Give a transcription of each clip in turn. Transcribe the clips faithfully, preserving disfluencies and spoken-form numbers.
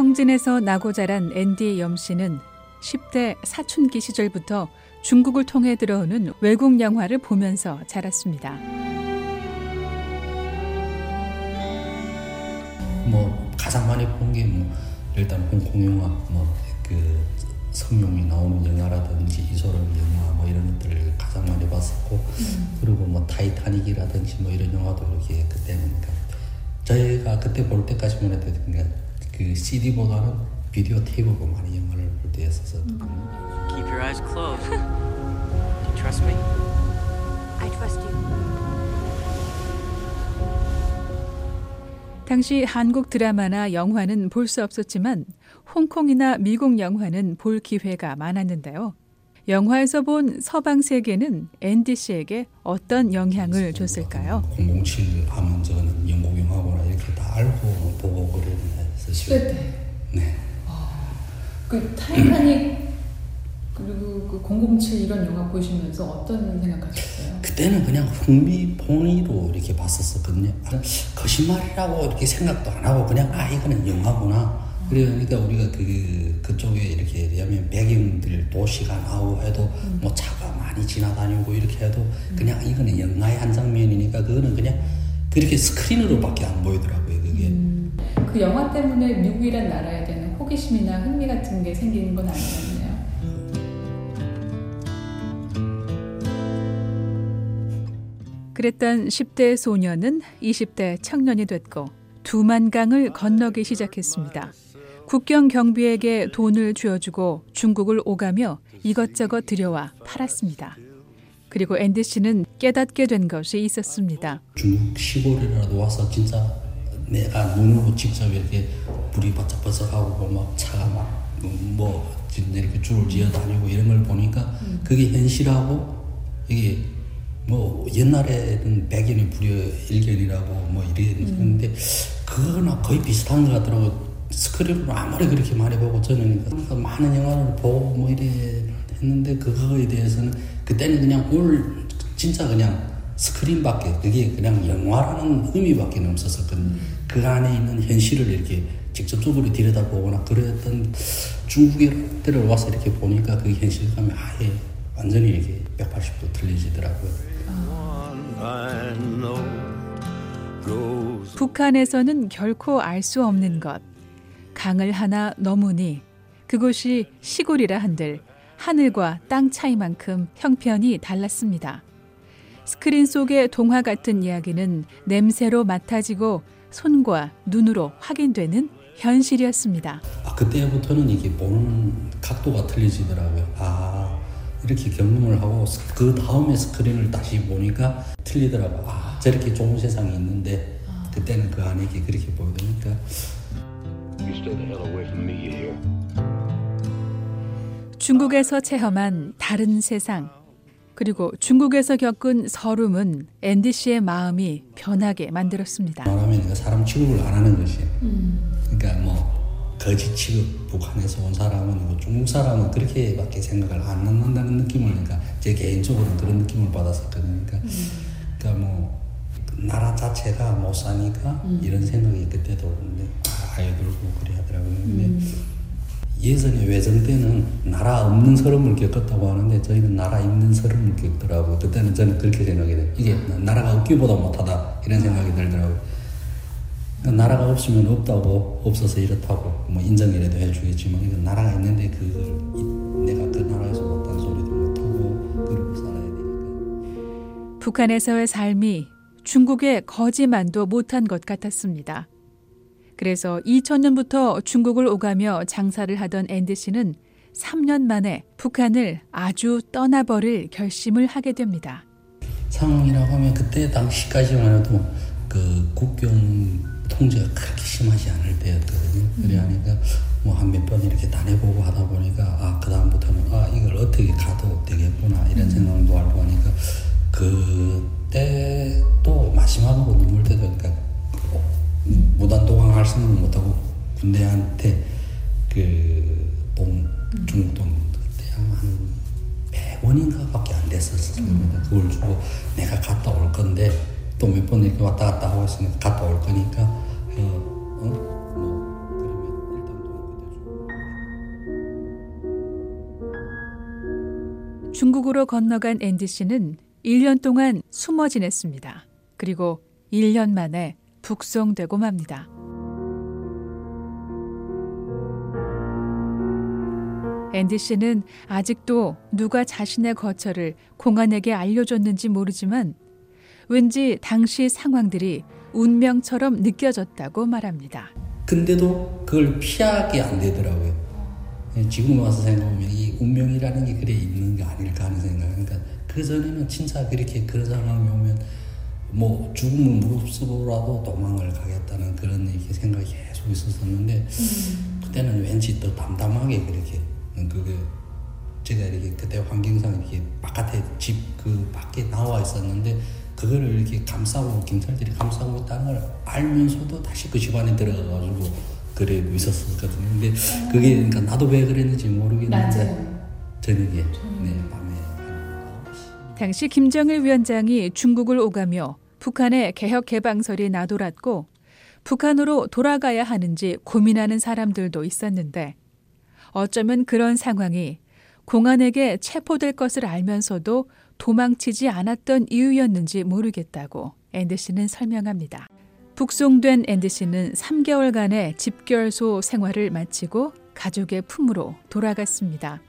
평진에서 나고 자란 앤디 염 씨는 십 대 사춘기 시절부터 중국을 통해 들어오는 외국 영화를 보면서 자랐습니다. 뭐 가장 많이 본 게 뭐 일단 홍콩 영화, 뭐 그 성룡이 나오는 영화라든지 이소룡 영화 뭐 이런 것들을 가장 많이 봤었고, 음. 그리고 뭐 타이타닉이라든지 뭐 이런 영화도 이렇게 그때니까 저희가 그때 볼 때까지만 해도 그러니까 그 씨디보다는 비디오 테이프로 많이 영화를 볼 때였었거든요. Keep your eyes closed. You trust me? I trust you. 당시 한국 드라마나 영화는 볼 수 없었지만 홍콩이나 미국 영화는 볼 기회가 많았는데요. 영화에서 본 서방 세계는 앤디 씨에게 어떤 영향을 줬을까요? 공공칠 하면 저는 영국 영화구나 이렇게 다 알고 보고 그랬는데. 네. 아, 그 타이타닉 그리고 그 공공칠 이런 영화 보시면서 어떤 생각하셨어요? 그때는 그냥 흥미 본위로 이렇게 봤었거든요. 거짓말이라고 이렇게 생각도 안 하고 그냥 아 이거는 영화구나. 그러니까 우리가 그 그쪽에 이렇게 왜냐면 배경들 도시가 나오고 해도 뭐 차가 많이 지나다니고 이렇게 해도 그냥 이거는 영화의 한 장면이니까 그거는 그냥 그렇게 스크린으로밖에 안 보이더라고요. 그게 음, 그 영화 때문에 미국이란 나라에 대한 호기심이나 흥미 같은 게 생기는 건 아니었나요? 그랬던 십 대 소년은 이십 대 청년이 됐고 두만강을 건너기 시작했습니다. 국경 경비에게 돈을 쥐어주고 중국을 오가며 이것저것 들여와 팔았습니다. 그리고 앤디 씨는 깨닫게 된 것이 있었습니다. 중국 시골이라도 와서 진짜 내가 눈으로 직접 이렇게 불이 바짝바짝하고 막 차가 막 뭐 이렇게 줄을 지어다니고 이런 걸 보니까 그게 현실하고 이게 뭐 옛날에는 백인의 불여일견이라고 뭐 이랬는데 음. 그거나 거의 비슷한 것 같더라고요. 스크립으로 아무리 그렇게 많이 보고 저는 그러니까 많은 영화를 보고 뭐 이래 했는데 그거에 대해서는 그때는 그냥 올 진짜 그냥 스크린밖에 그게 그냥 영화라는 의미밖에 없었었거든요. 음. 그 안에 있는 현실을 이렇게 직접적으로 들여다보거나 그랬던 중국에 들어 와서 이렇게 보니까 그 현실감이 아예 완전히 이렇게 백팔십 도 틀리지더라고요. 북한에서는 결코 알 수 없는 것. 강을 하나 넘으니 그곳이 시골이라 한들 하늘과 땅 차이만큼 형편이 달랐습니다. 스크린 속의 동화 같은 이야기는 냄새로 맡아지고 손과 눈으로 확인되는 현실이었습니다. 아, 그때부터는 이게 보는 각도가 틀리지더라고요. 아. 이렇게 경험을 하고 그 다음에 스크린을 다시 보니까 틀리더라고요. 아, 저렇게 좋은 세상이 있는데 그때는 그 안에 그렇게 보이니까. 중국에서 체험한 다른 세상, 그리고 중국에서 겪은 서름은 앤디 씨의 마음이 변하게 만들었습니다. 말하면 사람 취급을 안 하는 것이에요. 음. 그러니까 뭐 거짓 취급, 북한에서 온 사람은 중국 사람은 그렇게밖에 생각을 안 한다는 느낌을, 그러니까 제 개인적으로는 그런 느낌을 받았었거든요. 그러니까, 음. 그러니까 뭐 나라 자체가 못 사니까 음. 이런 생각이 그때도 오는데 아예 들고 그래 하더라고요. 근데 음. 예전에 외전 때는 나라 없는 서름을 겪었다고 하는데 저희는 나라 있는 서름을 겪더라고요. 그때는 저는 그렇게 생각이 돼요. 이게 나라가 없기보다 못하다 이런 생각이 들더라고요. 나라가 없으면 없다고, 없어서 이렇다고 뭐 인정이라도 해주겠지만 이건 나라가 있는데 그 내가 그 나라에서 왔다는 소리도 못하고 그러고 살아야 되니까. 북한에서의 삶이 중국의 거지만도 못한 것 같았습니다. 그래서 이천 년부터 중국을 오가며 장사를 하던 앤디 씨는 삼 년 만에 북한을 아주 떠나버릴 결심을 하게 됩니다. 상황이라고 하면 그때 당시까지만 해도 그 국경 통제가 그렇게 심하지 않을 때였거든요. 음. 그러니까 뭐 한 몇 번 이렇게 다녀보고 하다 보니까 아 그 다음부터는 아 이걸 어떻게 가도 되겠구나 이런 음. 생각도 알고 하니까 그때 또 마지막으로 넘을 때도 그러니까 무단 도망할 생각은 못하고 군대한테 그 돈 중국 돈 그때 아마 한 백 원인가밖에 안 됐었어요. 음. 그걸 주고 내가 갔다 올 건데. 또 몇 번 이렇게 왔다 갔다 하고 있으니까 갔다 올 거니까 어, 어? 뭐 그러면 일단 중국으로 건너간 앤디 씨는 일 년 동안 숨어 지냈습니다. 그리고 일 년 만에 북송되고 맙니다. 앤디 씨는 아직도 누가 자신의 거처를 공안에게 알려줬는지 모르지만 왠지 당시 상황들이 운명처럼 느껴졌다고 말합니다. 근데도 그걸 피하게 안 되더라고요. 지금 와서 생각하면 이 운명이라는 게 그래 있는 게 아닐까 하는 생각이니까 그러니까 그전에는 진짜 그렇게 그런 상황이 오면 뭐 죽음을 무릅쓰고라도 도망을 가겠다는 그런 이렇게 생각이 계속 있었었는데 음. 그때는 왠지 더 담담하게 그렇게 그게 제가 이렇게 그때 환경상 이렇게 바깥에 집 그 밖에 나와 있었는데 그거를 이렇게 감싸고 경찰들이 감싸고 있다는 걸 알면서도 다시 그 집 안에 들어가가지고 그러고 있었었거든요. 근데 그게 그러니까 나도 왜 그랬는지 모르겠는데 저녁에 네 밤에. 당시 김정일 위원장이 중국을 오가며 북한의 개혁개방설이 나돌았고 북한으로 돌아가야 하는지 고민하는 사람들도 있었는데 어쩌면 그런 상황이 공안에게 체포될 것을 알면서도 도망치지 않았던 이유였는지 모르겠다고 앤디 씨는 설명합니다. 북송된 앤디 씨는 삼 개월간의 집결소 생활을 마치고 가족의 품으로 돌아갔습니다.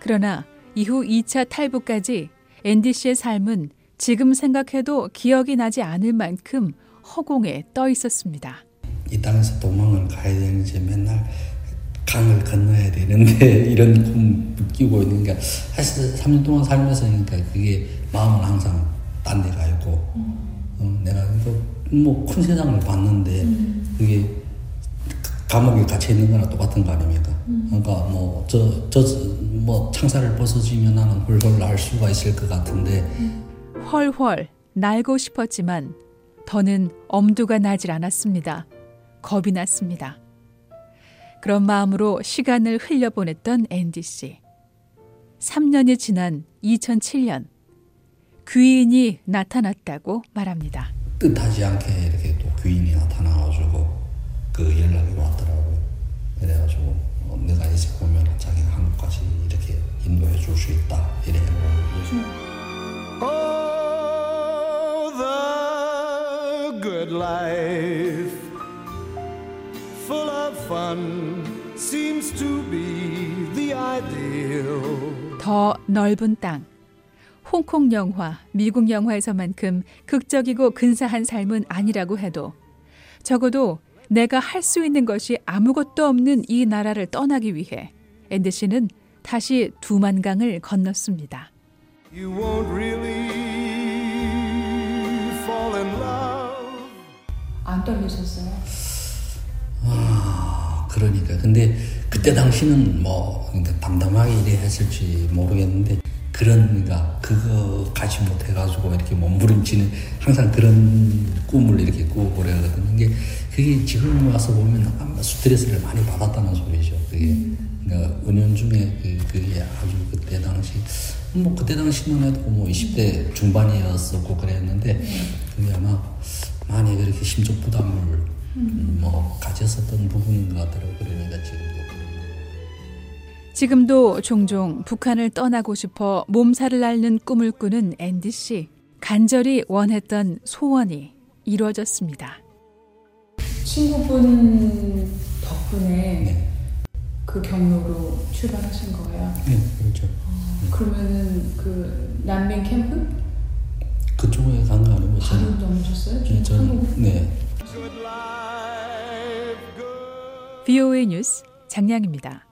그러나 이후 이 차 탈북까지 앤디 씨의 삶은 지금 생각해도 기억이 나지 않을 만큼 허공에 떠 있었습니다. 이 땅에서 도망을 가야 되는지 맨날 강을 건너야 되는데 이런 꿈 끼고 있는 게 사실 삼 년 동안 살면서 그러니까 그게 마음은 항상 딴 데 가 있고 음. 어, 내가 뭐 큰 세상을 봤는데 음. 그게 감옥에 갇혀 있는 거나 똑같은 거 아닙니까? 음. 그러니까 뭐 저 저 뭐 창살을 벗어지면 나는 헐헐 날 수가 있을 것 같은데 음. 헐헐 날고 싶었지만 더는 엄두가 나질 않았습니다. 겁이 났습니다. 그런 마음으로 시간을 흘려보냈던 앤디 씨. 삼 년이 지난 이천칠 년 귀인이 나타났다고 말합니다. 뜻하지 않게 이렇게 또 귀인이 나타나가지고 그 연락이 왔더라고요. 그래가지고 내가 이제 보면 자기가 한국까지 이렇게 인도해 줄 수 있다 이래요. Oh, the good life. Full of fun seems to be the ideal. 더 넓은 땅. 홍콩 영화, 미국 영화에서만큼 극적이고 근사한 삶은 아니라고 해도 적어도 내가 할 수 있는 것이 아무것도 없는 이 나라를 떠나기 위해 앤디 씨는 다시 두만강을 건넜습니다. You won't really fall in love. 안 떨리셨어요? 아, 그러니까. 근데 그때 당시는 뭐, 그러니까 담담하게 일이 했을지 모르겠는데, 그러니까 그거 같이 못해가지고 이렇게 몸부림치는 항상 그런 꿈을 이렇게 꾸고 그러거든요. 이게 그게 지금 와서 보면 아마 스트레스를 많이 받았다는 소리죠. 그게. 그러니까 은연중에 그게 아주 그때 당시, 뭐 그때 당시만 해도 뭐 이십 대 중반이었었고 그랬는데, 그게 아마 많이 그렇게 심적 부담을 음. 뭐 가졌었던 부분인 것 같더라고요. 그러니까 지금도. 지금도 종종 북한을 떠나고 싶어 몸살을 앓는 꿈을 꾸는 앤디 씨. 간절히 원했던 소원이 이루어졌습니다. 친구분 덕분에 네. 그 경로로 출발하신 거예요? 네, 그렇죠. 어, 네. 그러면은 그 난민 캠프? 그쪽에 간 거 아니고 바로 넘으셨어요? 네, 저는 네. 브이오에이 뉴스 장량입니다.